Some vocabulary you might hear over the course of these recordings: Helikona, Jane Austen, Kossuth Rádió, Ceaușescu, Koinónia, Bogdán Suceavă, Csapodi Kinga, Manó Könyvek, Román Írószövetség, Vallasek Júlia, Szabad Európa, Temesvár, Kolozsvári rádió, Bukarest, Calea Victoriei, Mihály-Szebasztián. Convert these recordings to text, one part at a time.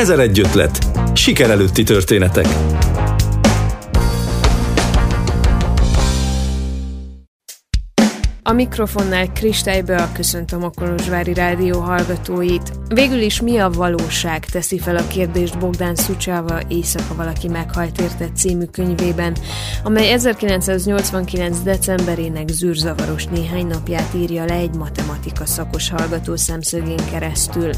1001 ötlet. Siker előtti történetek. A mikrofonnál kristályből köszöntöm a Kolozsvári Rádió hallgatóit. Végül is mi a valóság, teszi fel a kérdést Bogdán Suceavă Éjszaka valaki meghalt érte című könyvében, amely 1989. decemberének zűrzavaros néhány napját írja le egy matematika szakos hallgató szemszögén keresztül.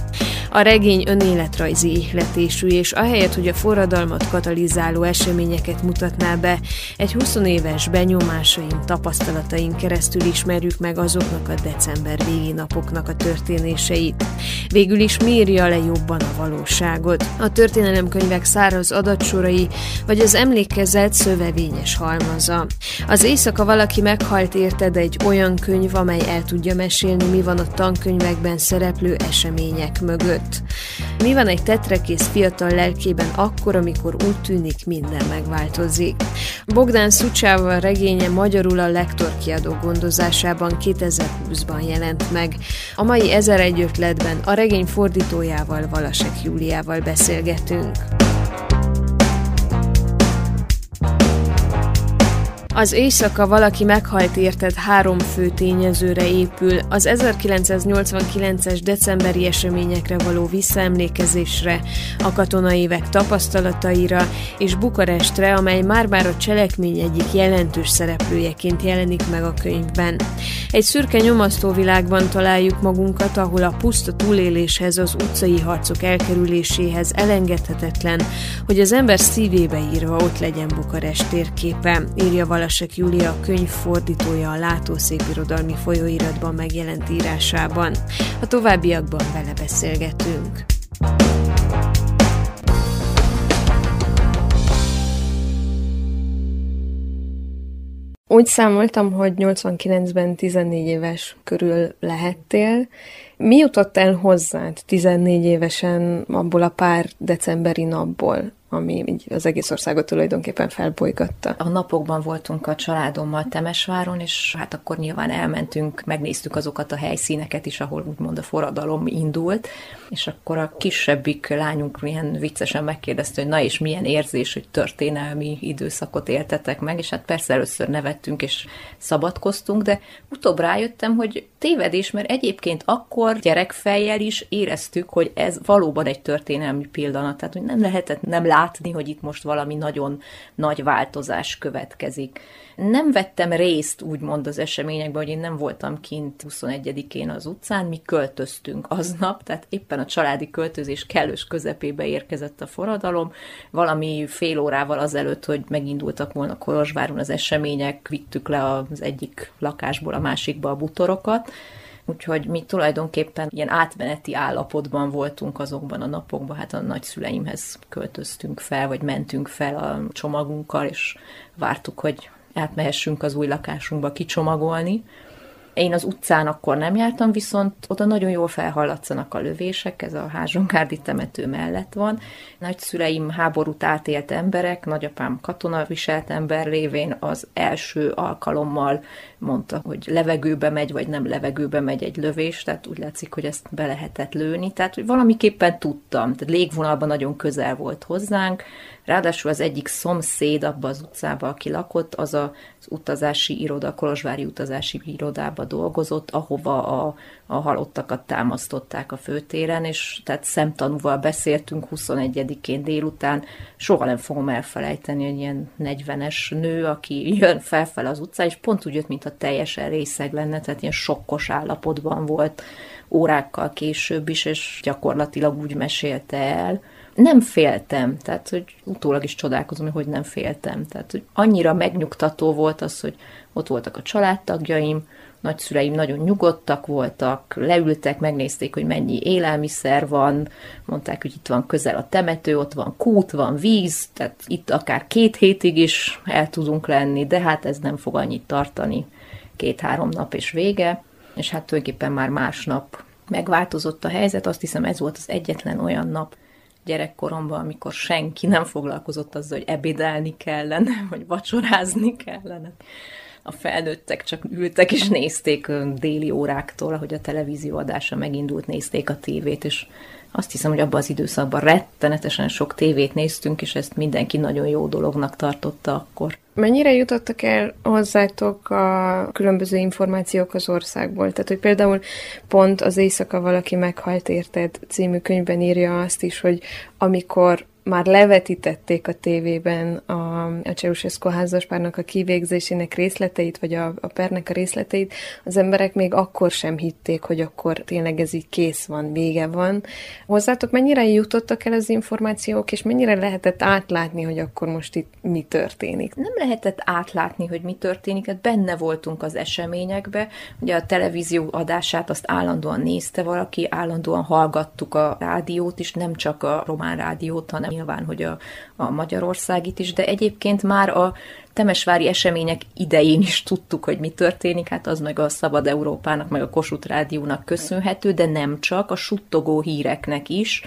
A regény önéletrajzi ihletésű, és ahelyett, hogy a forradalmat katalizáló eseményeket mutatná be, egy 20 éves benyomásaim, tapasztalataink keresztül ismerjük meg azoknak a december végi napoknak a történéseit. Végül is mérje le jobban a valóságot. A történelemkönyvek száraz adatsorai, vagy az emlékezet szövevényes halmaza. Az Éjszaka valaki meghalt érted egy olyan könyv, amely el tudja mesélni, mi van a tankönyvekben szereplő események mögött. Mi van egy tetrekész fiatal lelkében akkor, amikor úgy tűnik, minden megváltozik. Bogdán Suceavă regénye magyarul a Lektor Kiadó gondozásában 2020-ban jelent meg. A mai 1001 ötletben a regény fordítójával, Vallasek Júliával beszélgetünk. Az Éjszaka valaki meghalt érted három fő tényezőre épül, az 1989-es decemberi eseményekre való visszaemlékezésre, a katonai évek tapasztalataira és Bukarestre, amely már a cselekmény egyik jelentős szereplőjeként jelenik meg a könyvben. Egy szürke nyomasztó világban találjuk magunkat, ahol a puszta túléléshez, az utcai harcok elkerüléséhez elengedhetetlen, hogy az ember szívébe írva ott legyen Bukarest térképe, írja Vallasek Júlia, a könyv fordítója, a Látószék Irodalmi Folyóiratban megjelent írásában. A továbbiakban vele beszélgetünk. Úgy számoltam, hogy 89-ben 14 éves körül lehettél. Mi jutott el hozzád 14 évesen abból a pár decemberi napból, ami így az egész országot tulajdonképpen felbolygatta? A napokban voltunk a családommal Temesváron, és hát akkor nyilván elmentünk, megnéztük azokat a helyszíneket is, ahol úgymond a forradalom indult, és akkor a kisebbik lányunk ilyen viccesen megkérdezte, hogy na és milyen érzés, hogy történelmi időszakot éltetek meg, és hát persze először nevettünk és szabadkoztunk, de utóbb rájöttem, hogy tévedés, mert egyébként akkor gyerekfejjel is éreztük, hogy ez valóban egy történelmi pillanat, tehát hogy nem lehetett nem látni, hogy itt most valami nagyon nagy változás következik. Nem vettem részt, úgymond az eseményekben, hogy én nem voltam kint 21-én az utcán, mi költöztünk aznap, tehát éppen a családi költözés kellős közepébe érkezett a forradalom, valami fél órával azelőtt, hogy megindultak volna Kolozsváron az események, vittük le az egyik lakásból a másikba a bútorokat, úgyhogy mi tulajdonképpen ilyen átmeneti állapotban voltunk azokban a napokban, hát a nagyszüleimhez költöztünk fel, vagy mentünk fel a csomagunkkal, és vártuk, hogy átmehessünk az új lakásunkba kicsomagolni. Én az utcán akkor nem jártam, viszont oda nagyon jól felhallatszanak a lövések, ez a Házsongárdi temető mellett van. Nagyszüleim háborút átélt emberek, nagyapám katona viselt ember lévén az első alkalommal mondta, hogy levegőbe megy, vagy nem levegőbe megy egy lövés, tehát úgy látszik, hogy ezt be lehetett lőni, tehát hogy valamiképpen tudtam, tehát légvonalban nagyon közel volt hozzánk. Ráadásul az egyik szomszéd abba az utcába, aki lakott, az az utazási iroda, Kolozsvári utazási irodába dolgozott, ahova a halottakat támasztották a főtéren, és tehát szemtanúval beszéltünk 21-én délután. Soha nem fogom elfelejteni, hogy ilyen 40-es nő, aki jön felfel az utcán, és pont úgy jött, mintha teljesen részeg lenne, tehát ilyen sokkos állapotban volt órákkal később is, és gyakorlatilag úgy mesélte el. Nem féltem, tehát hogy utólag is csodálkozom, hogy nem féltem. Tehát hogy annyira megnyugtató volt az, hogy ott voltak a családtagjaim, nagyszüleim nagyon nyugodtak voltak, leültek, megnézték, hogy mennyi élelmiszer van, mondták, hogy itt van közel a temető, ott van kút, van víz, tehát itt akár 2 hétig is el tudunk lenni, de hát ez nem fog annyit tartani, 2-3 nap és vége, és hát tulajdonképpen már másnap megváltozott a helyzet, azt hiszem ez volt az egyetlen olyan nap gyerekkoromban, amikor senki nem foglalkozott azzal, hogy ebédelni kellene, vagy vacsorázni kellene. a felnőttek csak ültek és nézték déli óráktól, ahogy a televízió adása megindult, nézték a tévét, és azt hiszem, hogy abban az időszakban rettenetesen sok tévét néztünk, és ezt mindenki nagyon jó dolognak tartotta akkor. Mennyire jutottak el hozzátok a különböző információk az országból? Tehát, hogy például pont az Éjszaka valaki meghalt érted című könyvben írja azt is, hogy amikor már levetítették a tévében a Ceaușescu házaspárnak a kivégzésének részleteit, vagy a pernek a részleteit, az emberek még akkor sem hitték, hogy akkor tényleg ez így kész van, vége van. Hozzátok mennyire jutottak el az információk, és mennyire lehetett átlátni, hogy akkor most itt mi történik? Nem lehetett átlátni, hogy mi történik, hát benne voltunk az eseményekbe, ugye a televízió adását azt állandóan nézte valaki, állandóan hallgattuk a rádiót is, nem csak a román rádiót, hanem nyilván, hogy a magyarországit is, de egyébként már a temesvári események idején is tudtuk, hogy mi történik, hát az meg a Szabad Európának, meg a Kossuth Rádiónak köszönhető, de nem csak, a suttogó híreknek is.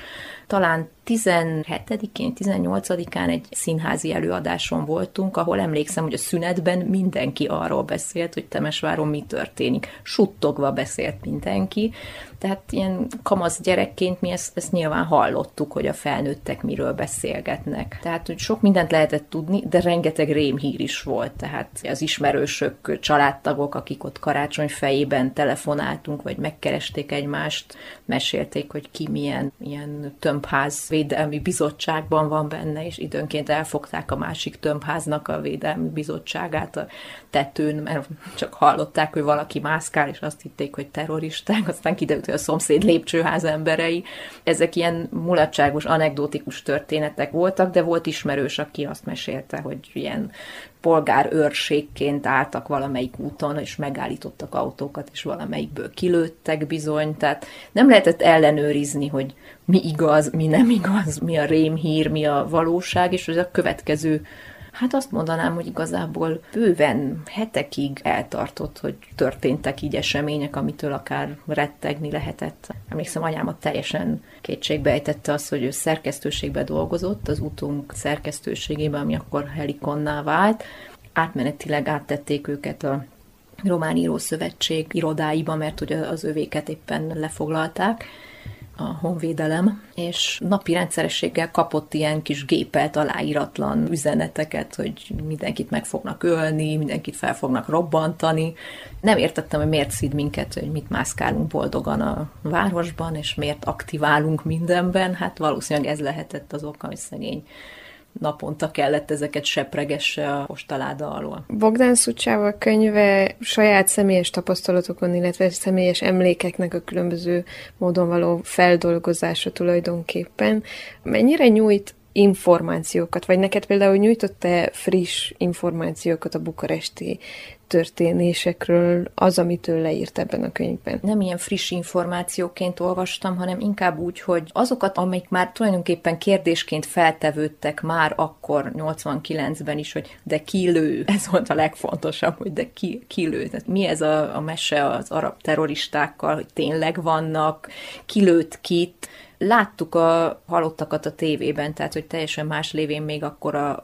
Talán 17-én, 18-án egy színházi előadáson voltunk, ahol emlékszem, hogy a szünetben mindenki arról beszélt, hogy Temesváron mi történik. Suttogva beszélt mindenki. Tehát ilyen kamasz gyerekként mi ezt nyilván hallottuk, hogy a felnőttek miről beszélgetnek. Tehát, hogy sok mindent lehetett tudni, de rengeteg rémhír is volt. Tehát az ismerősök, családtagok, akik ott karácsony fejében telefonáltunk, vagy megkeresték egymást, mesélték, hogy ki milyen ilyen tömbház védelmi bizottságban van benne, és időnként elfogták a másik tömbháznak a védelmi bizottságát a tetőn, mert csak hallották, hogy valaki mászkál, és azt hitték, hogy terroristák, aztán kiderült, hogy a szomszéd lépcsőház emberei. Ezek ilyen mulatságos, anekdotikus történetek voltak, de volt ismerős, aki azt mesélte, hogy ilyen polgárőrségként álltak valamelyik úton, és megállítottak autókat, és valamelyikből kilőttek bizony, tehát nem lehetett ellenőrizni, hogy mi igaz, mi nem igaz, mi a rémhír, mi a valóság, és ez a következő, hát azt mondanám, hogy igazából bőven hetekig eltartott, hogy történtek így események, amitől akár rettegni lehetett. Emlékszem, anyámat teljesen kétségbe ejtette az, hogy ő szerkesztőségbe dolgozott, az Utunk szerkesztőségében, ami akkor Helikonná vált. Átmenetileg áttették őket a Román Írószövetség irodáiba, mert ugye az övéket éppen lefoglalták, a honvédelem, és napi rendszerességgel kapott ilyen kis gépelt, aláíratlan üzeneteket, hogy mindenkit meg fognak ölni, mindenkit fel fognak robbantani. Nem értettem, hogy miért szid minket, hogy mit mászkálunk boldogan a városban, és miért aktiválunk mindenben. Hát valószínűleg ez lehetett az oka, hogy szegény naponta kellett ezeket sepregesse a postaláda alól. Bogdán Suceavă könyve saját személyes tapasztalatokon, illetve személyes emlékeknek a különböző módon való feldolgozása tulajdonképpen. Mennyire nyújt információkat, vagy neked például nyújtott-e friss információkat a bukaresti történésekről az, amitől leírt ebben a könyvben? Nem ilyen friss információként olvastam, hanem inkább úgy, hogy azokat, amik már tulajdonképpen kérdésként feltevődtek már akkor 89-ben is, hogy de ki lő? Ez volt a legfontosabb, hogy de ki lő? Tehát mi ez a mese az arab terroristákkal, hogy tényleg vannak, ki lőtt kit? Láttuk a halottakat a tévében, tehát hogy teljesen más lévén még akkor a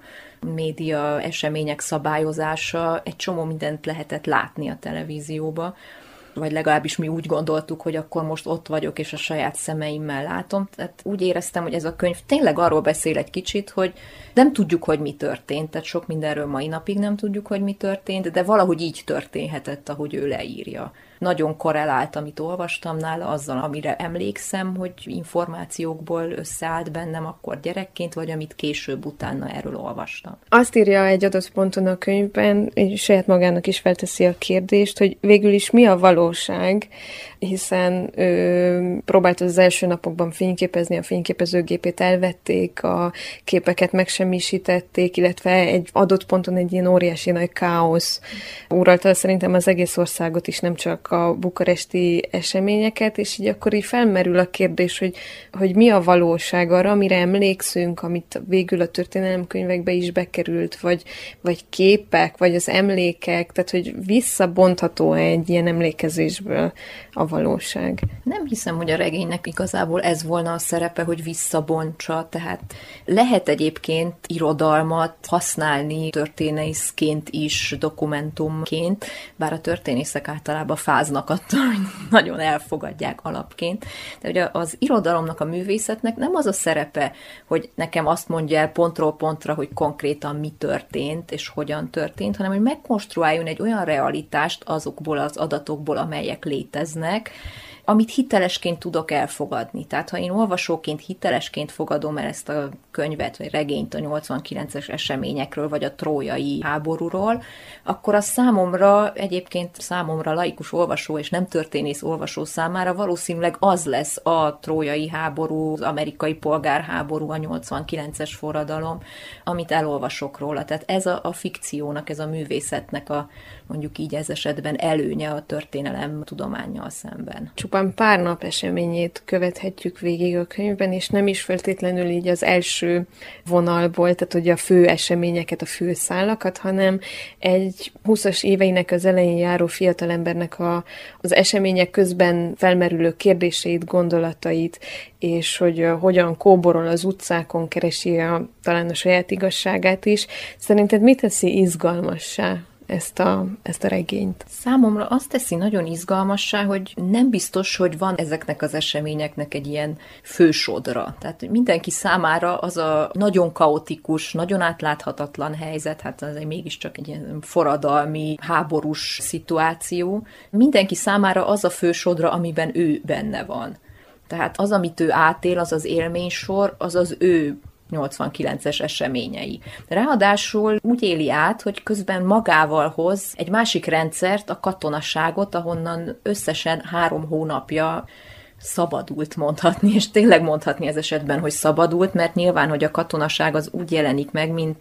média események szabályozása, egy csomó mindent lehetett látni a televízióba, vagy legalábbis mi úgy gondoltuk, hogy akkor most ott vagyok, és a saját szemeimmel látom. Tehát úgy éreztem, hogy ez a könyv tényleg arról beszél egy kicsit, hogy nem tudjuk, hogy mi történt, tehát sok mindenről mai napig nem tudjuk, hogy mi történt, de valahogy így történhetett, ahogy ő leírja. Nagyon korrelált, amit olvastam nála, azzal, amire emlékszem, hogy információkból összeállt bennem akkor gyerekként, vagy amit később utána erről olvastam. Azt írja egy adott ponton a könyvben, és saját magának is felteszi a kérdést, hogy végül is mi a valóság, hiszen ő próbált az első napokban fényképezni, a fényképezőgépét elvették, a képeket megsemmisítették, illetve egy adott ponton egy ilyen óriási nagy káosz uralta, szerintem az egész országot is, nem csak a bukaresti eseményeket, és így akkor így felmerül a kérdés, hogy mi a valóság arra, amire emlékszünk, amit végül a történelemkönyvekbe is bekerült, vagy képek, vagy az emlékek, tehát hogy visszabontható egy ilyen emlékezésből a valóság. Nem hiszem, hogy a regénynek igazából ez volna a szerepe, hogy visszabontsa, tehát lehet egyébként irodalmat használni történészként is, dokumentumként, bár a történészek általában fáznak attól, hogy nagyon elfogadják alapként. De ugye az irodalomnak, a művészetnek nem az a szerepe, hogy nekem azt mondja el pontról pontra, hogy konkrétan mi történt és hogyan történt, hanem hogy megkonstruáljon egy olyan realitást azokból az adatokból, amelyek léteznek, amit hitelesként tudok elfogadni. Tehát, ha én olvasóként hitelesként fogadom el ezt a könyvet, vagy regényt a 89-es eseményekről, vagy a trójai háborúról, akkor az számomra laikus olvasó és nem történész olvasó számára valószínűleg az lesz a trójai háború, az amerikai polgárháború, a 89-es forradalom, amit elolvasok róla. Tehát ez a fikciónak, ez a művészetnek a, mondjuk így ez esetben előnye a történelem tudománnyal szemben. Csupán pár nap eseményét követhetjük végig a könyvben, és nem is feltétlenül így az első vonalból, tehát ugye a fő eseményeket, a fő szálakat, hanem egy 20-as éveinek az elején járó fiatalembernek az események közben felmerülő kérdéseit, gondolatait, és hogy hogyan kóborol az utcákon, keresi talán a saját igazságát is. Szerinted mi teszi izgalmassá ezt a regényt? Számomra azt teszi nagyon izgalmassá, hogy nem biztos, hogy van ezeknek az eseményeknek egy ilyen fősodra. Tehát mindenki számára az a nagyon kaotikus, nagyon átláthatatlan helyzet, hát ez mégiscsak egy ilyen forradalmi, háborús szituáció. Mindenki számára az a fősodra, amiben ő benne van. Tehát az, amit ő átél, az az élménysor, az az ő 89-es eseményei. Ráadásul úgy éli át, hogy közben magával hoz egy másik rendszert, a katonaságot, ahonnan összesen 3 hónapja szabadult mondhatni, és tényleg mondhatni ez esetben, hogy szabadult, mert nyilván, hogy a katonaság az úgy jelenik meg, mint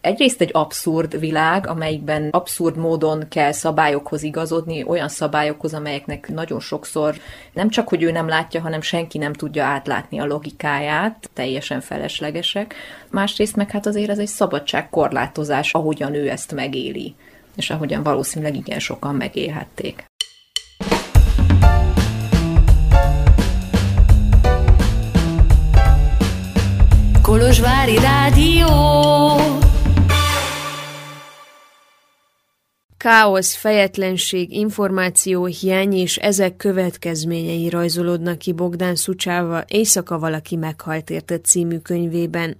egyrészt egy abszurd világ, amelyikben abszurd módon kell szabályokhoz igazodni, olyan szabályokhoz, amelyeknek nagyon sokszor nem csak, hogy ő nem látja, hanem senki nem tudja átlátni a logikáját, teljesen feleslegesek. Másrészt meg hát azért ez egy szabadságkorlátozás, ahogyan ő ezt megéli, és ahogyan valószínűleg igen sokan megélhették. Kolozsvári Rádió. Káosz, fejetlenség, információ, hiány és ezek következményei rajzolódnak ki Bogdán Suceavă Éjszaka valaki meghalt érte című könyvében.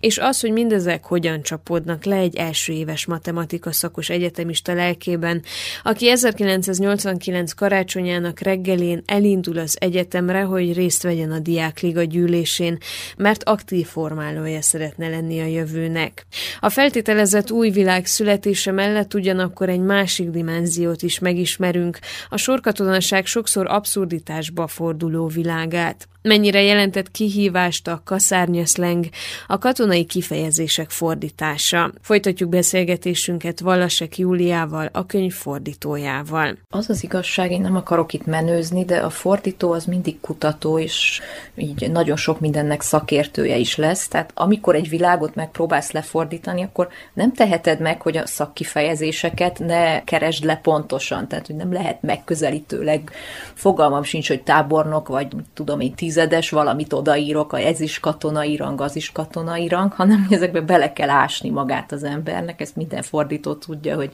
És az, hogy mindezek hogyan csapódnak le egy elsőéves matematika szakos egyetemista lelkében, aki 1989 karácsonyának reggelén elindul az egyetemre, hogy részt vegyen a diákliga gyűlésén, mert aktív formálója szeretne lenni a jövőnek. A feltételezett új világ születése mellett ugyanakkor egy másik dimenziót is megismerünk, a sorkatonaság sokszor abszurditásba forduló világát. Mennyire jelentett kihívást a kaszárnyaszleng, a katonai kifejezések fordítása. Folytatjuk beszélgetésünket Vallasek Júliával, a könyv fordítójával. Az az igazság, én nem akarok itt menőzni, de a fordító az mindig kutató, és így nagyon sok mindennek szakértője is lesz. Tehát amikor egy világot megpróbálsz lefordítani, akkor nem teheted meg, hogy a szakkifejezéseket ne keresd le pontosan. Tehát hogy nem lehet megközelítőleg, fogalmam sincs, hogy tábornok, vagy tudom én, tizedes, valamit odaírok, ez is katonai rang, az is katonai rang, hanem ezekbe bele kell ásni magát az embernek, ezt minden fordító tudja, hogy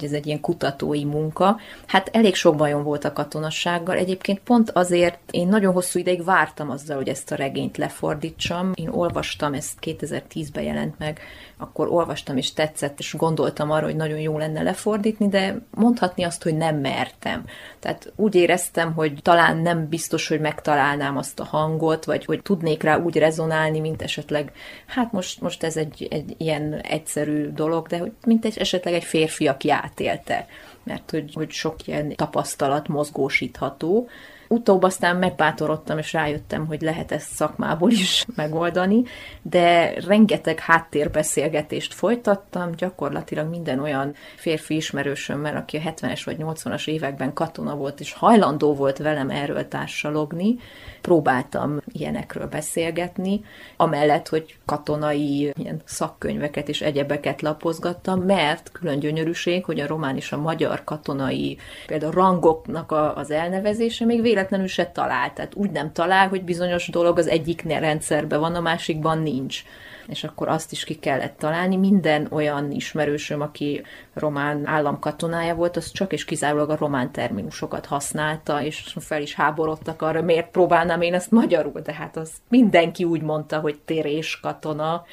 ez egy ilyen kutatói munka. Hát elég sok bajom volt a katonassággal, egyébként pont azért én nagyon hosszú ideig vártam azzal, hogy ezt a regényt lefordítsam. Én olvastam, ezt 2010-ben jelent meg, akkor olvastam és tetszett, és gondoltam arra, hogy nagyon jó lenne lefordítni, de mondhatni azt, hogy nem mertem. Tehát úgy éreztem, hogy talán nem biztos, hogy megtalálnám azt a hangot, vagy hogy tudnék rá úgy rezonálni, mint esetleg, hát most ez egy ilyen egyszerű dolog, de hogy mint esetleg egy férfi, aki átélte, mert hogy sok ilyen tapasztalat mozgósítható. Utóbb aztán megpátorodtam, és rájöttem, hogy lehet ezt szakmából is megoldani, de rengeteg háttérbeszélgetést folytattam, gyakorlatilag minden olyan férfi ismerősömmel, aki a 70-es vagy 80-as években katona volt, és hajlandó volt velem erről társalogni, próbáltam ilyenekről beszélgetni, amellett, hogy katonai ilyen szakkönyveket és egyebeket lapozgattam, mert külön gyönyörűség, hogy a román és a magyar katonai például rangoknak az elnevezése még véletlenül se talál, tehát úgy nem talál, hogy bizonyos dolog az egyik rendszerben van, a másikban nincs. És akkor azt is ki kellett találni. Minden olyan ismerősöm, aki román államkatonája volt, az csak és kizárólag a román terminusokat használta, és fel is háborodtak arra, miért próbálnám én ezt magyarul, de hát az mindenki úgy mondta, hogy térés katona.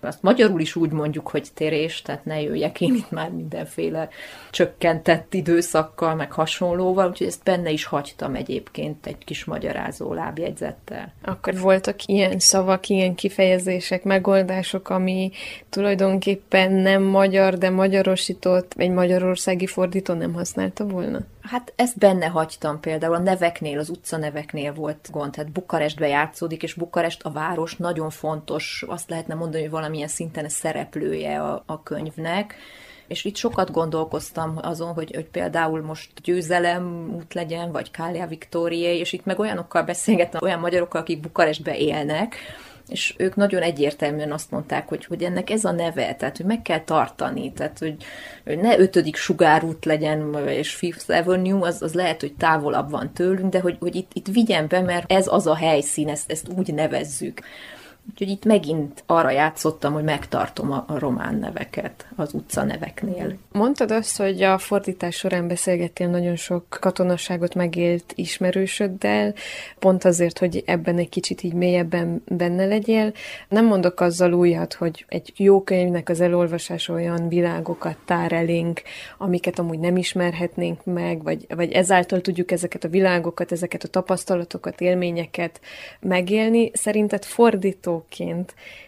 Azt magyarul is úgy mondjuk, hogy térés, tehát ne jöjjek én itt már mindenféle csökkentett időszakkal, meg hasonlóval, úgyhogy ezt benne is hagytam egyébként egy kis magyarázó lábjegyzettel. Akkor voltak ilyen szavak, ilyen kifejezések, megoldások, ami tulajdonképpen nem magyar, de magyarosított, egy magyarországi fordító nem használta volna? Hát ezt benne hagytam például, a neveknél, az utcaneveknél volt gond, hát Bukarestbe játszódik, és Bukarest a város nagyon fontos, azt lehetne mondani, hogy valamilyen szinten a szereplője a könyvnek, és itt sokat gondolkoztam azon, hogy például most Győzelem út legyen, vagy Calea Victoriei, és itt meg olyanokkal beszélgettem, olyan magyarokkal, akik Bukarestbe élnek, és ők nagyon egyértelműen azt mondták, hogy ennek ez a neve, tehát hogy meg kell tartani, tehát hogy ne 5. sugárút legyen, és Fifth Avenue, az lehet, hogy távolabb van tőlünk, de hogy itt vigyen be, mert ez az a helyszín, ezt úgy nevezzük. Úgyhogy itt megint arra játszottam, hogy megtartom a román neveket az utcaneveknél. Mondtad azt, hogy a fordítás során beszélgettél nagyon sok katonaságot megélt ismerősöddel, pont azért, hogy ebben egy kicsit így mélyebben benne legyél. Nem mondok azzal újat, hogy egy jó könyvnek az elolvasása olyan világokat tár elénk, amiket amúgy nem ismerhetnénk meg, vagy ezáltal tudjuk ezeket a világokat, ezeket a tapasztalatokat, élményeket megélni. Szerinted fordító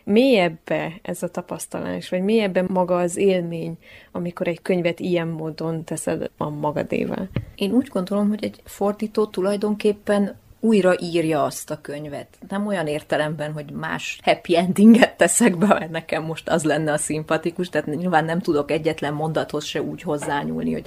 mélyebbe ez a tapasztalás, vagy mélyebben maga az élmény, amikor egy könyvet ilyen módon teszed a magadéval? Én úgy gondolom, hogy egy fordító tulajdonképpen újraírja azt a könyvet. Nem olyan értelemben, hogy más happy endinget teszek be, mert nekem most az lenne a szimpatikus, tehát nyilván nem tudok egyetlen mondathoz se úgy hozzányúlni,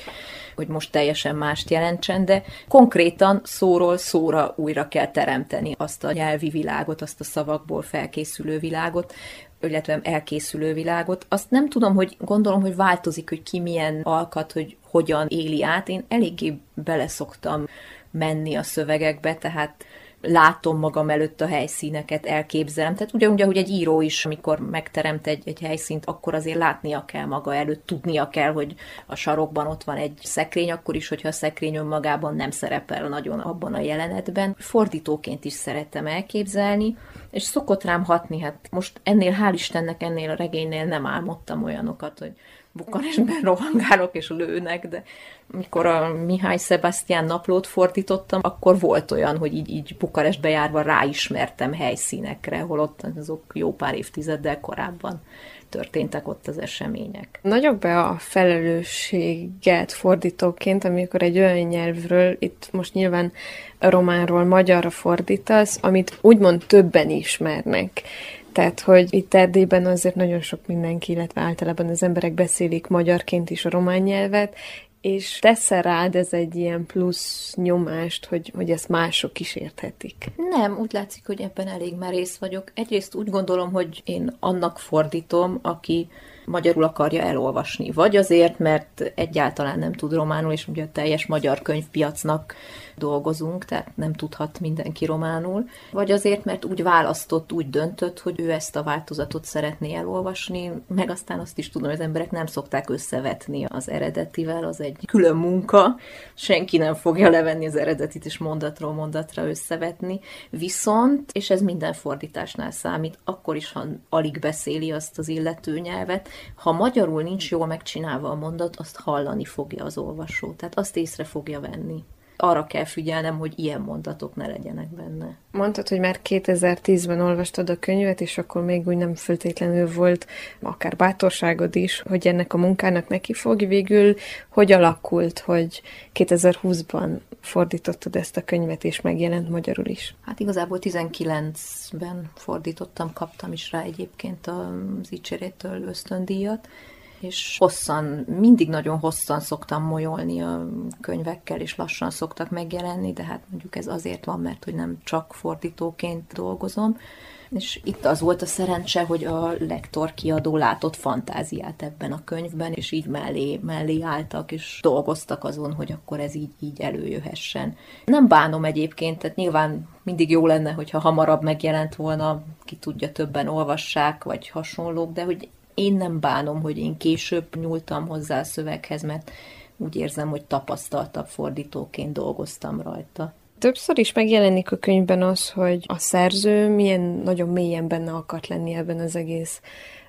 hogy most teljesen mást jelentsen, de konkrétan szóról szóra újra kell teremteni azt a nyelvi világot, azt a szavakból felkészülő világot, illetve elkészülő világot. Azt nem tudom, hogy gondolom, hogy változik, hogy ki milyen alkat, hogy hogyan éli át. Én eléggé beleszoktam menni a szövegekbe, tehát látom magam előtt a helyszíneket, elképzelem. Tehát ugyanúgy, ahogy egy író is, amikor megteremt egy helyszínt, akkor azért látnia kell maga előtt, tudnia kell, hogy a sarokban ott van egy szekrény, akkor is, hogyha a szekrény önmagában nem szerepel nagyon abban a jelenetben. Fordítóként is szeretem elképzelni, és szokott rám hatni, hát most ennél, hál' Istennek, ennél a regénynél nem álmodtam olyanokat, hogy Bukarestben rohangálok és lőnek, de mikor a Mihály-Szebasztián naplót fordítottam, akkor volt olyan, hogy így Bukarestbe járva ráismertem helyszínekre, holott azok jó pár évtizeddel korábban történtek ott az események. Nagyobb be a felelősséget fordítóként, amikor egy olyan nyelvről, itt most nyilván románról magyarra fordítasz, amit úgymond többen ismernek. Tehát, hogy itt Erdélyben azért nagyon sok mindenki, illetve általában az emberek beszélik magyarként is a román nyelvet, és teszel rád ez egy ilyen plusz nyomást, hogy ezt mások is érthetik. Nem, úgy látszik, hogy ebben elég merész vagyok. Egyrészt úgy gondolom, hogy én annak fordítom, aki magyarul akarja elolvasni. Vagy azért, mert egyáltalán nem tud románul, és ugye a teljes magyar könyvpiacnak dolgozunk, tehát nem tudhat mindenki románul. Vagy azért, mert úgy választott, úgy döntött, hogy ő ezt a változatot szeretné elolvasni, meg aztán azt is tudom, hogy az emberek nem szokták összevetni az eredetivel, az egy külön munka, senki nem fogja levenni az eredetit és mondatról mondatra összevetni. Viszont, és ez minden fordításnál számít, akkor is, ha alig beszéli azt az illető nyelvet, ha magyarul nincs jól megcsinálva a mondat, azt hallani fogja az olvasó, tehát azt észre fogja venni. arra kell figyelnem, hogy ilyen mondatok ne legyenek benne. Mondtad, hogy már 2010-ben olvastad a könyvet, és akkor még úgy nem feltétlenül volt akár bátorságod is, hogy ennek a munkának nekifogj. Végül hogy alakult, hogy 2020-ban fordítottad ezt a könyvet, és megjelent magyarul is? Hát igazából 19-ben fordítottam, kaptam is rá egyébként az Icsérétől ösztöndíjat, és hosszan, mindig nagyon hosszan szoktam molyolni a könyvekkel, és lassan szoktak megjelenni, de hát mondjuk ez azért van, mert hogy nem csak fordítóként dolgozom. És itt az volt a szerencse, hogy a lektor kiadó látott fantáziát ebben a könyvben, és így mellé álltak, és dolgoztak azon, hogy akkor ez így előjöhessen. Nem bánom egyébként, tehát nyilván mindig jó lenne, hogyha hamarabb megjelent volna, ki tudja, többen olvassák, vagy hasonlók, de hogy én nem bánom, hogy én később nyúltam hozzá a szöveghez, mert úgy érzem, hogy tapasztaltabb fordítóként dolgoztam rajta. Többször is megjelenik a könyvben az, hogy a szerző milyen nagyon mélyen benne akart lenni ebben az egész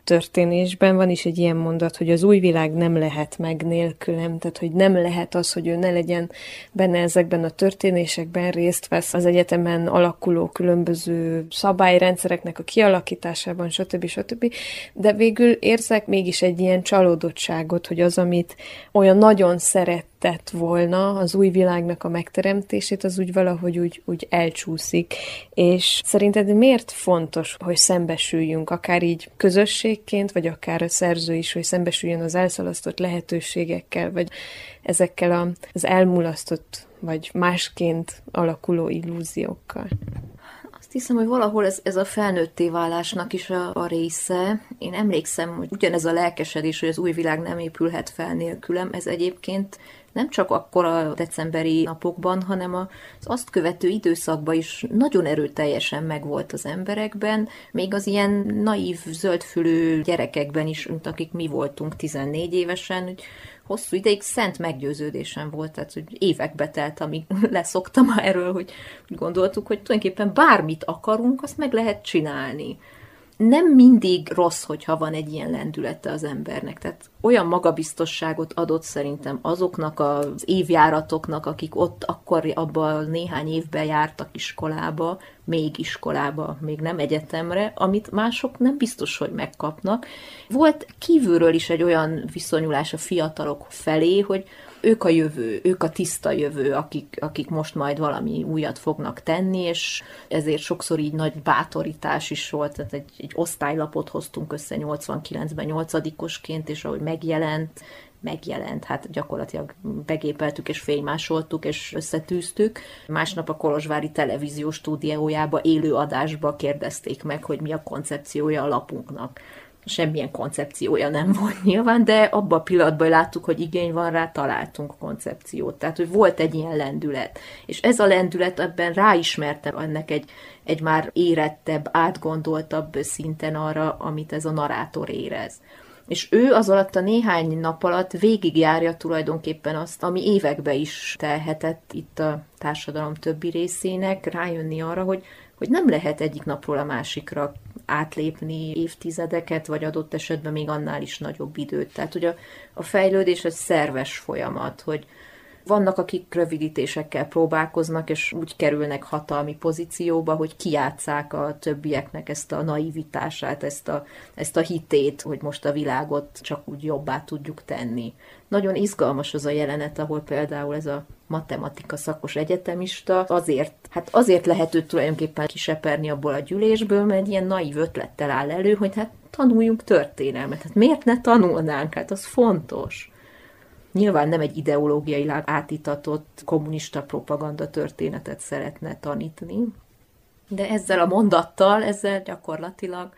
történésben. Van is egy ilyen mondat, hogy az új világ nem lehet meg nélkülem, tehát hogy nem lehet az, hogy ő ne legyen benne ezekben a történésekben, részt vesz az egyetemen alakuló különböző szabályrendszereknek a kialakításában, stb. Stb. De végül érzek mégis egy ilyen csalódottságot, hogy az, amit olyan nagyon szeretett volna, az új világnak a megteremtését, az úgy valahogy úgy elcsúszik. És szerinted miért fontos, hogy szembesüljünk, akár így közösség, vagy akár a szerző is, hogy szembesüljön az elszalasztott lehetőségekkel, vagy ezekkel az elmulasztott, vagy másként alakuló illúziókkal? Azt hiszem, hogy valahol ez a felnőtté válásnak is a része. Én emlékszem, hogy ugyanez a lelkesedés, hogy az új világ nem épülhet fel nélkülem, ez egyébként nem csak akkor a decemberi napokban, hanem az azt követő időszakban is nagyon erőteljesen megvolt az emberekben, még az ilyen naív, zöldfülű gyerekekben is, mint akik mi voltunk 14 évesen, hogy hosszú ideig szent meggyőződésem volt, tehát hogy évekbe telt, amíg leszoktam erről, hogy gondoltuk, hogy tulajdonképpen bármit akarunk, azt meg lehet csinálni. Nem mindig rossz, hogyha van egy ilyen lendülete az embernek. Tehát olyan magabiztosságot adott szerintem azoknak az évjáratoknak, akik ott akkor abban néhány évben jártak iskolába, még nem egyetemre, amit mások nem biztos, hogy megkapnak. Volt kívülről is egy olyan viszonyulás a fiatalok felé, hogy ők a jövő, ők a tiszta jövő, akik most majd valami újat fognak tenni, és ezért sokszor így nagy bátorítás is volt, tehát egy osztálylapot hoztunk össze 89-ben 8-osként, és ahogy megjelent, hát gyakorlatilag begépeltük és fénymásoltuk és összetűztük. Másnap a kolozsvári televízió stúdiójába élő adásba kérdezték meg, hogy mi a koncepciója a lapunknak. Semmilyen koncepciója nem volt nyilván, de abban a pillanatban láttuk, hogy igény van rá, találtunk koncepciót. Tehát, hogy volt egy ilyen lendület. És ez a lendület, ebben ráismertem ennek egy már érettebb, átgondoltabb szinten arra, amit ez a narrátor érez. És ő az alatt a néhány nap alatt végigjárja tulajdonképpen azt, ami évekbe is telhetett itt a társadalom többi részének, rájönni arra, hogy nem lehet egyik napról a másikra átlépni évtizedeket, vagy adott esetben még annál is nagyobb időt. Tehát, hogy a fejlődés egy szerves folyamat, hogy vannak, akik rövidítésekkel próbálkoznak, és úgy kerülnek hatalmi pozícióba, hogy kijátsszák a többieknek ezt a naivitását, ezt a hitét, hogy most a világot csak úgy jobbá tudjuk tenni. Nagyon izgalmas az a jelenet, ahol például ez a matematika szakos egyetemista azért lehet őt tulajdonképpen kiseperni abból a gyűlésből, mert ilyen naív ötlettel áll elő, hogy hát tanuljunk történelmet. Hát miért ne tanulnánk? Hát az fontos. Nyilván nem egy ideológiailag átitatott kommunista propaganda történetet szeretne tanítni, de ezzel a mondattal, ezzel gyakorlatilag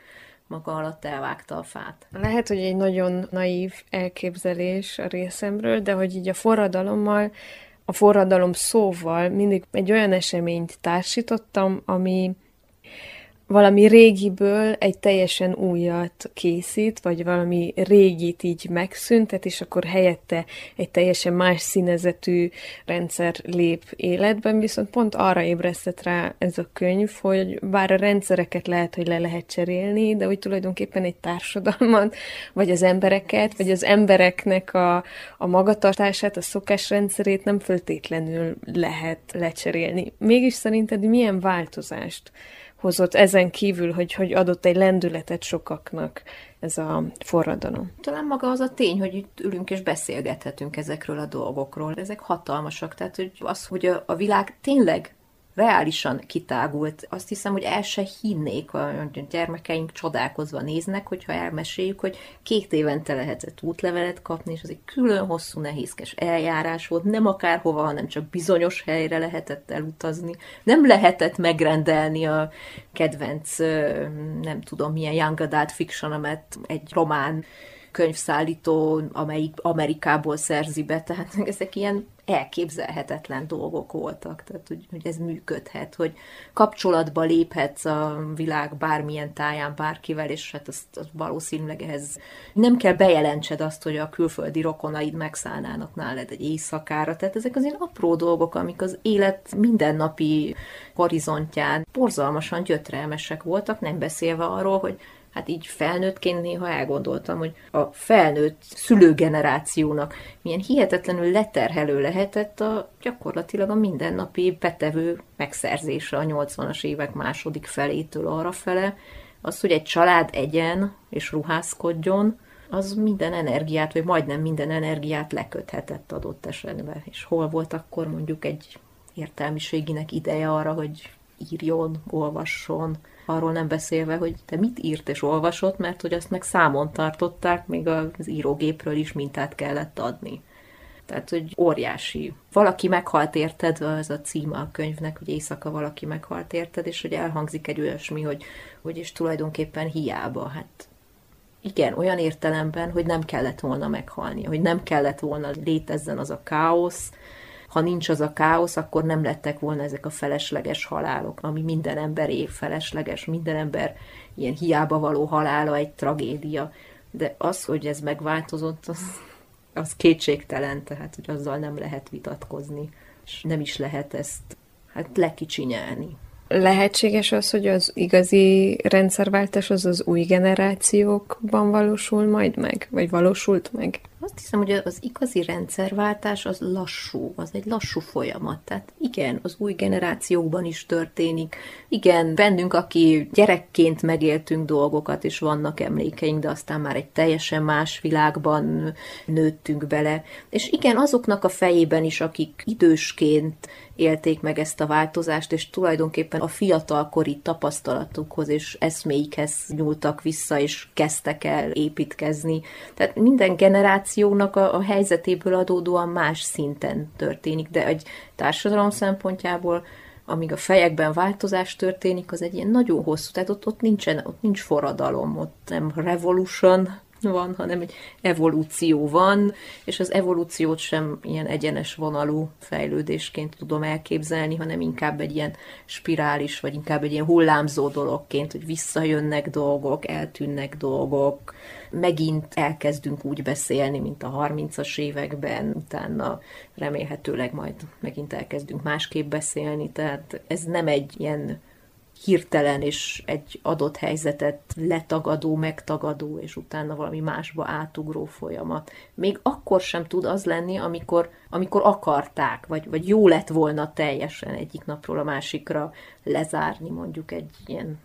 maga alatt elvágta a fát. Lehet, hogy egy nagyon naív elképzelés a részemről, de hogy így a forradalom szóval mindig egy olyan eseményt társítottam, ami valami régiből egy teljesen újat készít, vagy valami régit így megszüntet, és akkor helyette egy teljesen más színezetű rendszer lép életben, viszont pont arra ébresztett rá ez a könyv, hogy bár a rendszereket lehet, hogy le lehet cserélni, de úgy tulajdonképpen egy társadalmat, vagy az embereket, vagy az embereknek a magatartását, a szokásrendszerét nem feltétlenül lehet lecserélni. Mégis szerinted milyen változást hozott ezen kívül, hogy adott egy lendületet sokaknak ez a forradalom? Talán maga az a tény, hogy itt ülünk és beszélgethetünk ezekről a dolgokról. Ezek hatalmasak, tehát hogy az, hogy a világ tényleg reálisan kitágult. Azt hiszem, hogy el se hinnék, a gyermekeink csodálkozva néznek, hogyha elmeséljük, hogy 2 évente lehetett útlevelet kapni, és az egy külön hosszú, nehézkes eljárás volt, nem akárhova, hanem csak bizonyos helyre lehetett elutazni. Nem lehetett megrendelni a kedvenc, nem tudom milyen young adult fictionemet egy román könyvszállító, amelyik Amerikából szerzi be, tehát ezek ilyen elképzelhetetlen dolgok voltak, tehát hogy ez működhet, hogy kapcsolatba léphetsz a világ bármilyen táján bárkivel, és hát az valószínűleg ehhez nem kell bejelentsed azt, hogy a külföldi rokonaid megszállnának nálad egy éjszakára, tehát ezek az ilyen apró dolgok, amik az élet mindennapi horizontján borzalmasan gyötrelmesek voltak, nem beszélve arról, hogy hát így felnőttként néha elgondoltam, hogy a felnőtt szülőgenerációnak milyen hihetetlenül leterhelő lehetett gyakorlatilag a mindennapi betevő megszerzése a 80-as évek második felétől arrafele. Az, hogy egy család egyen és ruházkodjon, az minden energiát, vagy majdnem minden energiát leköthetett adott esetben. És hol volt akkor mondjuk egy értelmiséginek ideje arra, hogy írjon, olvasson, arról nem beszélve, hogy te mit írt és olvasott, mert hogy azt meg számon tartották, még az írógépről is mintát kellett adni. Tehát, hogy óriási. Valaki meghalt érted, az a címe a könyvnek, hogy éjszaka valaki meghalt érted, és hogy elhangzik egy olyasmi, hogy és tulajdonképpen hiába. Hát igen, olyan értelemben, hogy nem kellett volna meghalni, hogy nem kellett volna létezzen az a káosz. Ha nincs az a káosz, akkor nem lettek volna ezek a felesleges halálok, ami minden emberé felesleges, minden ember ilyen hiába való halála egy tragédia. De az, hogy ez megváltozott, az kétségtelen, tehát hogy azzal nem lehet vitatkozni, és nem is lehet ezt lekicsinyelni. Lehetséges az, hogy az igazi rendszerváltás az új generációkban valósul majd meg? Vagy valósult meg? Azt hiszem, hogy az igazi rendszerváltás az lassú, az egy lassú folyamat. Tehát igen, az új generációkban is történik. Igen, bennünk, aki gyerekként megéltünk dolgokat, és vannak emlékeink, de aztán már egy teljesen más világban nőttünk bele. És igen, azoknak a fejében is, akik idősként élték meg ezt a változást, és tulajdonképpen a fiatalkori tapasztalatukhoz és eszméikhez nyúltak vissza, és kezdtek el építkezni. Tehát minden generációnak a helyzetéből adódóan más szinten történik, de egy társadalom szempontjából, amíg a fejekben változás történik, az egy ilyen nagyon hosszú, tehát ott nincs forradalom, ott nem revolution van, hanem egy evolúció van, és az evolúciót sem ilyen egyenes vonalú fejlődésként tudom elképzelni, hanem inkább egy ilyen spirális, vagy inkább egy ilyen hullámzó dologként, hogy visszajönnek dolgok, eltűnnek dolgok, megint elkezdünk úgy beszélni, mint a 30-as években, utána remélhetőleg majd megint elkezdünk másképp beszélni, tehát ez nem egy ilyen hirtelen és egy adott helyzetet letagadó, megtagadó, és utána valami másba átugró folyamat. Még akkor sem tud az lenni, amikor akarták, vagy jó lett volna teljesen egyik napról a másikra lezárni mondjuk egy ilyen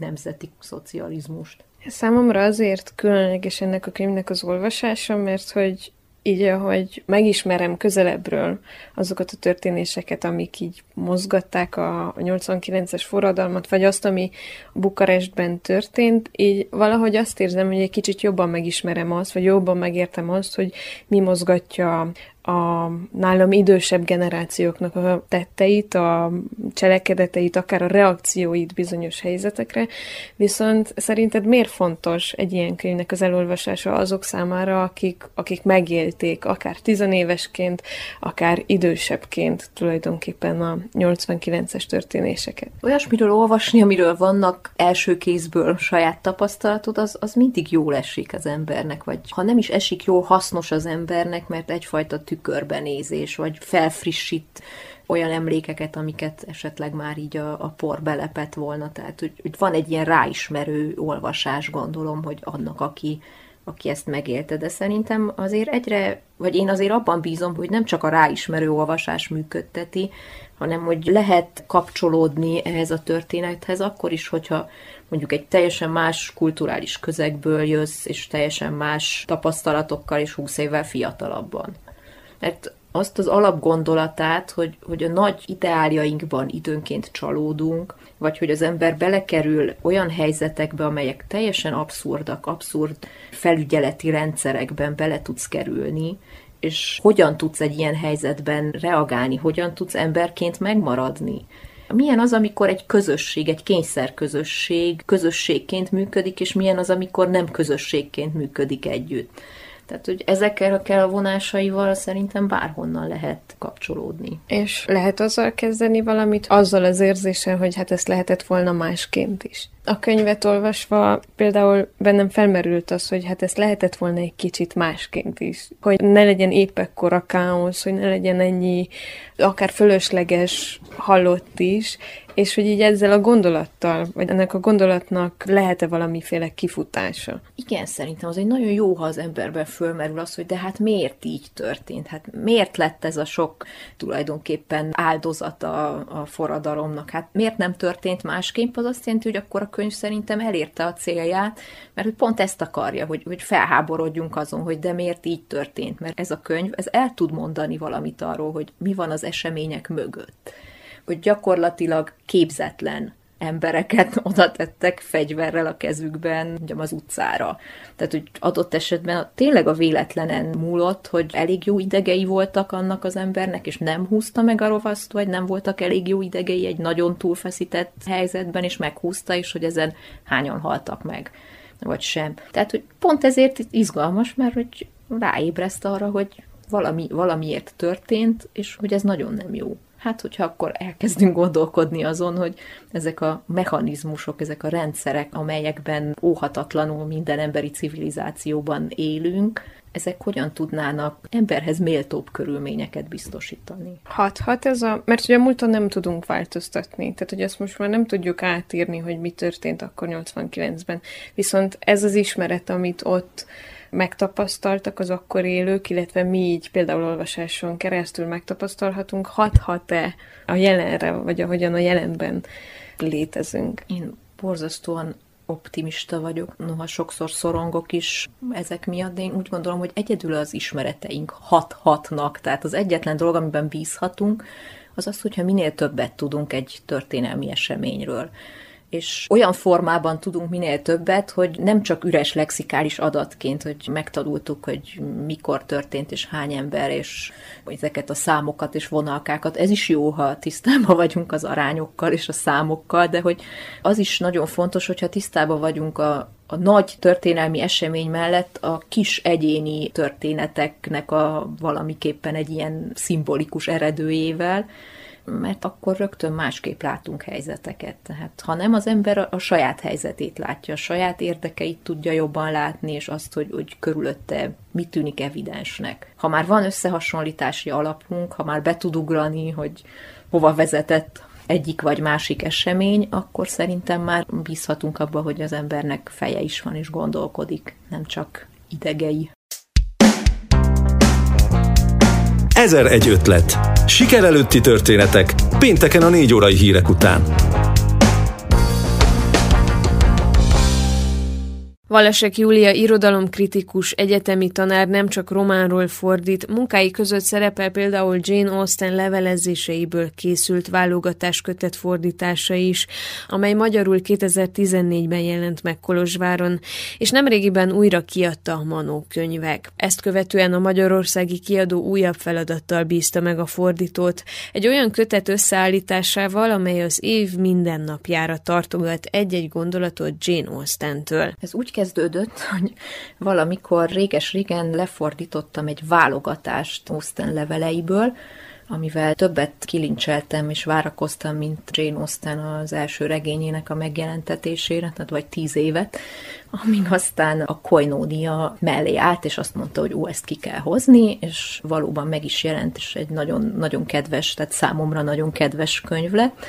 nemzeti szocializmust. Számomra azért különleges ennek a könyvnek az olvasása, mert hogy így, ahogy megismerem közelebbről azokat a történéseket, amik így mozgatták a 89-es forradalmat, vagy azt, ami Bukarestben történt, így valahogy azt érzem, hogy egy kicsit jobban megismerem azt, vagy jobban megértem azt, hogy mi mozgatja a nálam idősebb generációknak a tetteit, a cselekedeteit, akár a reakcióit bizonyos helyzetekre, viszont szerinted miért fontos egy ilyen könyvnek az elolvasása azok számára, akik megélték, akár 10 évesként, akár idősebbként tulajdonképpen a 89-es történéseket? Olyasmiről olvasni, amiről vannak első kézből saját tapasztalatod, az mindig jól esik az embernek, vagy ha nem is esik jól, hasznos az embernek, mert egyfajta tükörbenézés, vagy felfrissít olyan emlékeket, amiket esetleg már így a por belepett volna. Tehát, hogy van egy ilyen ráismerő olvasás, gondolom, hogy annak, aki ezt megélte. De szerintem azért én azért abban bízom, hogy nem csak a ráismerő olvasás működteti, hanem hogy lehet kapcsolódni ehhez a történethez akkor is, hogyha mondjuk egy teljesen más kulturális közegből jössz, és teljesen más tapasztalatokkal, és 20 évvel fiatalabban. Mert azt az alapgondolatát, hogy a nagy ideáljainkban időnként csalódunk, vagy hogy az ember belekerül olyan helyzetekbe, amelyek teljesen abszurdak, abszurd felügyeleti rendszerekben bele tudsz kerülni, és hogyan tudsz egy ilyen helyzetben reagálni, hogyan tudsz emberként megmaradni. Milyen az, amikor egy közösség, egy kényszerközösség közösségként működik, és milyen az, amikor nem közösségként működik együtt. Tehát, hogy ezekkel a vonásaival szerintem bárhonnan lehet kapcsolódni. És lehet azzal kezdeni valamit, azzal az érzéssel, hogy hát ezt lehetett volna másként is. A könyvet olvasva például bennem felmerült az, hogy hát ezt lehetett volna egy kicsit másként is. Hogy ne legyen épp ekkora káosz, hogy ne legyen ennyi, akár fölösleges halott is, és hogy így ezzel a gondolattal, vagy ennek a gondolatnak lehet-e valamiféle kifutása? Igen, szerintem az egy nagyon jó, ha az emberben fölmerül az, hogy de hát miért így történt? Hát miért lett ez a sok tulajdonképpen áldozata a forradalomnak? Hát miért nem történt másképp? Az azt jelenti, hogy akkor a könyv szerintem elérte a célját, mert hogy pont ezt akarja, hogy felháborodjunk azon, hogy de miért így történt? Mert ez a könyv, ez el tud mondani valamit arról, hogy mi van az események mögött. Hogy gyakorlatilag képzetlen embereket oda tettek fegyverrel a kezükben, mondjam, az utcára. Tehát, hogy adott esetben tényleg a véletlenen múlott, hogy elég jó idegei voltak annak az embernek, és nem húzta meg a rovaszt, vagy nem voltak elég jó idegei egy nagyon túlfeszített helyzetben, és meghúzta, és hogy ezen hányan haltak meg, vagy sem. Tehát, hogy pont ezért izgalmas, mert hogy ráébreszt arra, hogy valamiért történt, és hogy ez nagyon nem jó. Hát, hogyha akkor elkezdünk gondolkodni azon, hogy ezek a mechanizmusok, ezek a rendszerek, amelyekben óhatatlanul minden emberi civilizációban élünk, ezek hogyan tudnának emberhez méltóbb körülményeket biztosítani? Hat ez a... Mert ugye a múlton nem tudunk változtatni, tehát hogy azt most már nem tudjuk átírni, hogy mi történt akkor 89-ben. Viszont ez az ismeret, amit ott megtapasztaltak az akkor élők, illetve mi így például olvasáson keresztül megtapasztalhatunk, hat-e a jelenre, vagy ahogyan a jelenben létezünk. Én borzasztóan optimista vagyok, noha sokszor szorongok is ezek miatt, de én úgy gondolom, hogy egyedül az ismereteink hatnak, tehát az egyetlen dolog, amiben bízhatunk, az az, hogyha minél többet tudunk egy történelmi eseményről. És olyan formában tudunk minél többet, hogy nem csak üres lexikális adatként, hogy megtanultuk, hogy mikor történt, és hány ember, és ezeket a számokat és vonalkákat. Ez is jó, ha tisztában vagyunk az arányokkal és a számokkal, de hogy az is nagyon fontos, hogyha tisztában vagyunk a nagy történelmi esemény mellett a kis egyéni történeteknek a valamiképpen egy ilyen szimbolikus eredőjével, mert akkor rögtön másképp látunk helyzeteket. Tehát, ha nem, az ember a saját helyzetét látja, a saját érdekeit tudja jobban látni, és azt, hogy körülötte mi tűnik evidensnek. Ha már van összehasonlítási alapunk, ha már be tud ugrani, hogy hova vezetett egyik vagy másik esemény, akkor szerintem már bízhatunk abba, hogy az embernek feje is van, és gondolkodik, nem csak idegei. 1001 ötlet. Siker előtti történetek. Pénteken a 4 órai hírek után. Vallasek Júlia irodalomkritikus egyetemi tanár nem csak románról fordít, munkái között szerepel például Jane Austen levelezéseiből készült válogatáskötet fordítása is, amely magyarul 2014-ben jelent meg Kolozsváron, és nemrégiben újra kiadta a Manó Könyvek. Ezt követően a magyarországi kiadó újabb feladattal bízta meg a fordítót, egy olyan kötet összeállításával, amely az év minden napjára tartogat egy-egy gondolatot Jane Austentől. Ez úgy kezdődött, hogy valamikor réges-régen lefordítottam egy válogatást Austen leveleiből, amivel többet kilincseltem és várakoztam, mint Jane Austen az első regényének a megjelentetésére, tehát vagy 10 évet, amin aztán a Koinónia mellé állt, és azt mondta, hogy ezt ki kell hozni, és valóban meg is jelent, és egy nagyon-nagyon kedves, tehát számomra nagyon kedves könyv lett,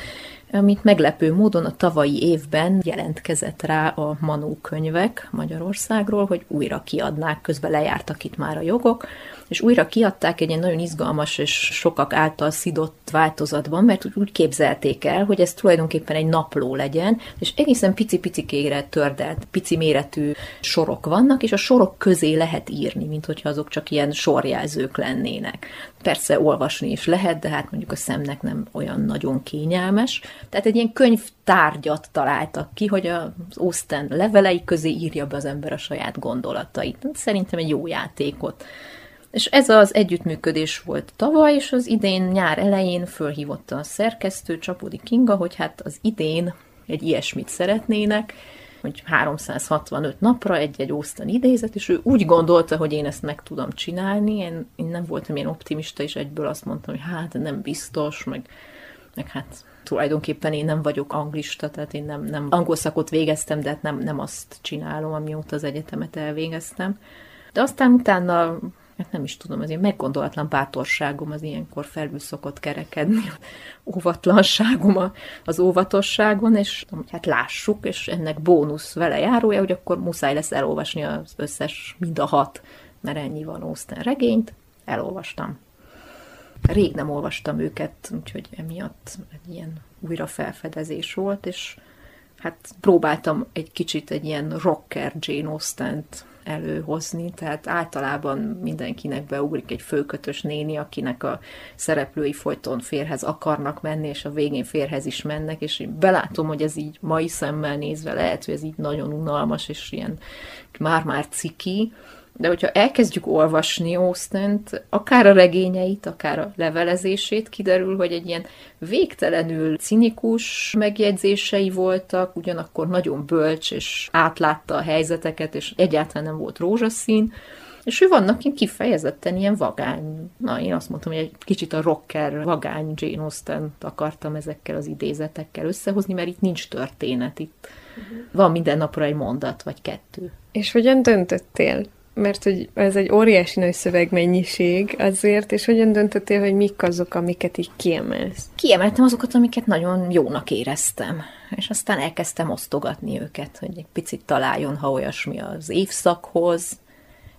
amit meglepő módon a tavalyi évben jelentkezett rá a Manó Könyvek Magyarországról, hogy újra kiadnák, közben lejártak itt már a jogok, és újra kiadták egy nagyon izgalmas és sokak által szidott változatban, mert úgy képzelték el, hogy ez tulajdonképpen egy napló legyen, és egészen pici-picikére tördelt, pici méretű sorok vannak, és a sorok közé lehet írni, mint hogyha azok csak ilyen sorjelzők lennének. Persze olvasni is lehet, de hát mondjuk a szemnek nem olyan nagyon kényelmes. Tehát egy ilyen könyvtárgyat találtak ki, hogy az Austen levelei közé írja be az ember a saját gondolatait. Szerintem egy jó játékot. És ez az együttműködés volt tavaly, és az idén nyár elején fölhívott a szerkesztő, Csapodi Kinga, hogy hát az idén egy ilyesmit szeretnének, hogy 365 napra egy-egy Austen idézet, és ő úgy gondolta, hogy én ezt meg tudom csinálni. Én nem voltam ilyen optimista, és egyből azt mondtam, hogy hát nem biztos, meg hát... Tulajdonképpen én nem vagyok anglista, tehát én nem angol szakot végeztem, de nem azt csinálom, amióta az egyetemet elvégeztem. De aztán utána, nem is tudom, az én meggondolatlan bátorságom az ilyenkor felül szokott kerekedni, óvatlanságom az óvatosságon, és hát lássuk, és ennek bónusz vele járója, hogy akkor muszáj lesz elolvasni az összes, mind a 6, mert ennyi van Austen regényt, elolvastam. Rég nem olvastam őket, úgyhogy emiatt egy ilyen újrafelfedezés volt, és hát próbáltam egy kicsit egy ilyen rocker Jane Austent előhozni, tehát általában mindenkinek beugrik egy főkötös néni, akinek a szereplői folyton férhez akarnak menni, és a végén férhez is mennek, és én belátom, hogy ez így mai szemmel nézve lehet, hogy ez így nagyon unalmas, és ilyen már-már ciki. De hogyha elkezdjük olvasni Austent, akár a regényeit, akár a levelezését, kiderül, hogy egy ilyen végtelenül cinikus megjegyzései voltak, ugyanakkor nagyon bölcs, és átlátta a helyzeteket, és egyáltalán nem volt rózsaszín, és ő vannak én kifejezetten ilyen vagány. Na, én azt mondtam, hogy egy kicsit a rocker vagány Jane Austent akartam ezekkel az idézetekkel összehozni, mert itt nincs történet, itt van minden napra egy mondat, vagy 2. És hogyan döntöttél? Mert hogy ez egy óriási nagy szövegmennyiség azért, és hogyan döntöttél, hogy mik azok, amiket így kiemelsz? Kiemeltem azokat, amiket nagyon jónak éreztem, és aztán elkezdtem osztogatni őket, hogy egy picit találjon, ha olyasmi az évszakhoz,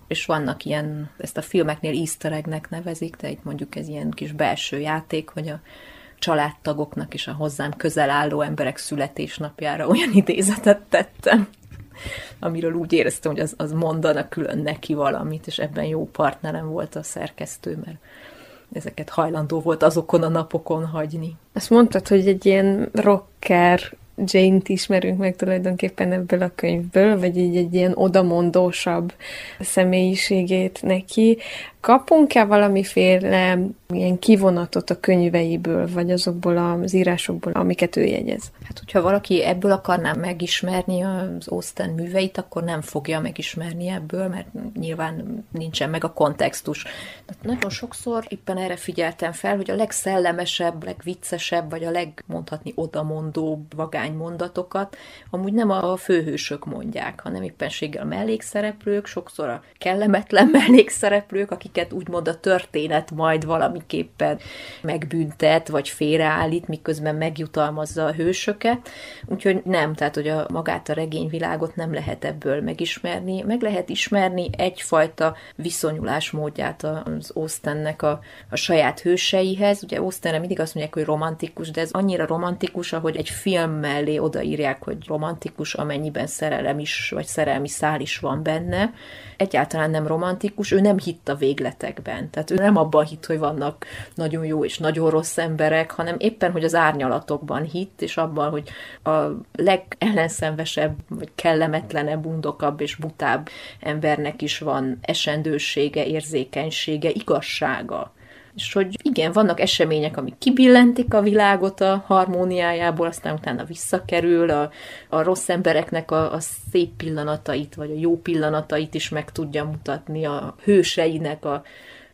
és vannak ilyen, ezt a filmeknél easter egg-nek nevezik, de itt mondjuk ez ilyen kis belső játék, hogy a családtagoknak és a hozzám közel álló emberek születésnapjára olyan idézetet tettem, amiről úgy éreztem, hogy az mondana külön neki valamit, és ebben jó partnerem volt a szerkesztő, mert ezeket hajlandó volt azokon a napokon hagyni. Azt mondtad, hogy egy ilyen rocker Jane-t ismerünk meg tulajdonképpen ebből a könyvből, vagy így egy ilyen odamondósabb személyiségét neki. Kapunk-e valamiféle ilyen kivonatot a könyveiből, vagy azokból az írásokból, amiket ő jegyez? Hát, hogyha valaki ebből akarná megismerni az Austen műveit, akkor nem fogja megismerni ebből, mert nyilván nincsen meg a kontextus. De nagyon sokszor éppen erre figyeltem fel, hogy a legszellemesebb, legviccesebb, vagy a legmondhatni odamondóbb vagánymondatokat amúgy nem a főhősök mondják, hanem éppenséggel a mellékszereplők, sokszor a kellemetlen mellékszereplők, akik úgymond a történet majd valami valamiképpen megbüntet, vagy félreállít, miközben megjutalmazza a hősöket. Úgyhogy nem, tehát hogy magát a regényvilágot nem lehet ebből megismerni. Meg lehet ismerni egyfajta viszonyulás módját az Austennek a saját hőseihez. Ugye Austenre mindig azt mondják, hogy romantikus, de ez annyira romantikus, ahogy egy film mellé odaírják, hogy romantikus, amennyiben szerelem is, vagy szerelmi szál is van benne. Egyáltalán nem romantikus, ő nem hitt a végletekben. Tehát ő nem abban hitt, hogy vannak nagyon jó és nagyon rossz emberek, hanem éppen, hogy az árnyalatokban hitt, és abban, hogy a legellenszenvesebb, vagy kellemetlenebb, undokabb és butább embernek is van esendősége, érzékenysége, igazsága. És hogy igen, vannak események, amik kibillentik a világot a harmóniájából, aztán utána visszakerül, a rossz embereknek a szép pillanatait, vagy a jó pillanatait is meg tudja mutatni, a hőseinek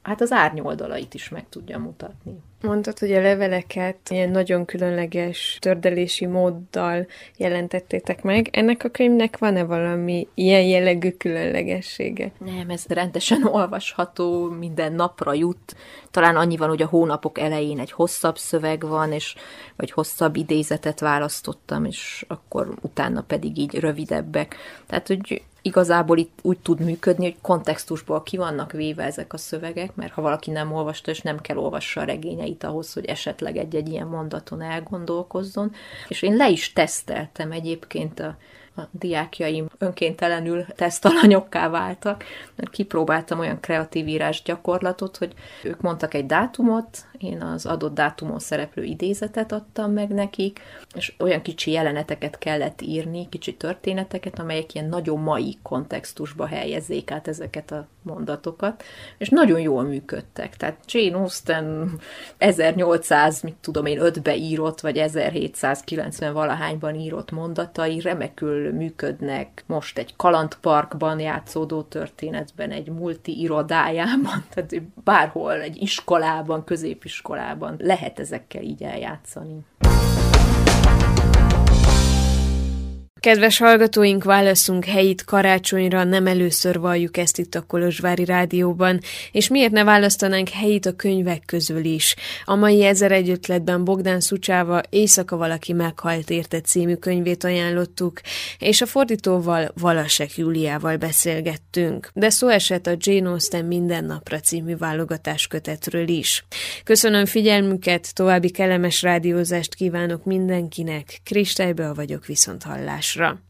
hát az árnyoldalait is meg tudja mutatni. Mondtad, hogy a leveleket ilyen nagyon különleges tördelési móddal jelentettétek meg. Ennek a könyvnek van-e valami ilyen jellegű különlegessége? Nem, ez rendesen olvasható, minden napra jut. Talán annyi van, hogy a hónapok elején egy hosszabb szöveg van, vagy hosszabb idézetet választottam, és akkor utána pedig így rövidebbek. Tehát, hogy igazából itt úgy tud működni, hogy kontextusból ki vannak véve ezek a szövegek, mert ha valaki nem olvasta, és nem kell olvassa a regényeit ahhoz, hogy esetleg egy-egy ilyen mondaton elgondolkozzon. És én le is teszteltem egyébként a diákjaim önkéntelenül tesztalanyokká váltak, mert kipróbáltam olyan kreatív írás gyakorlatot, hogy ők mondtak egy dátumot, én az adott dátumon szereplő idézetet adtam meg nekik, és olyan kicsi jeleneteket kellett írni, kicsi történeteket, amelyek ilyen nagyon mai kontextusba helyezzék át ezeket a mondatokat, és nagyon jól működtek. Tehát Jane Austen 1800, mit tudom én, 5-be írott, vagy 1790 valahányban írott mondatai remekül működnek most egy kalandparkban játszódó történetben, egy multi irodájában, tehát bárhol, egy iskolában, középiskolában lehet ezekkel így eljátszani. Kedves hallgatóink, válaszunk helyit karácsonyra nem először valljuk ezt itt a Kolozsvári Rádióban, és miért ne választanánk helyit a könyvek közül is. A mai 1001 ötletben Bogdán Suceavă Éjszaka valaki meghalt érte című könyvét ajánlottuk, és a fordítóval, Vallasek Júliával beszélgettünk, de szó esett a Jane Austen Minden napra című válogatás kötetről is. Köszönöm figyelmüket, további kellemes rádiózást kívánok mindenkinek, Kristályba vagyok, viszont hallásra.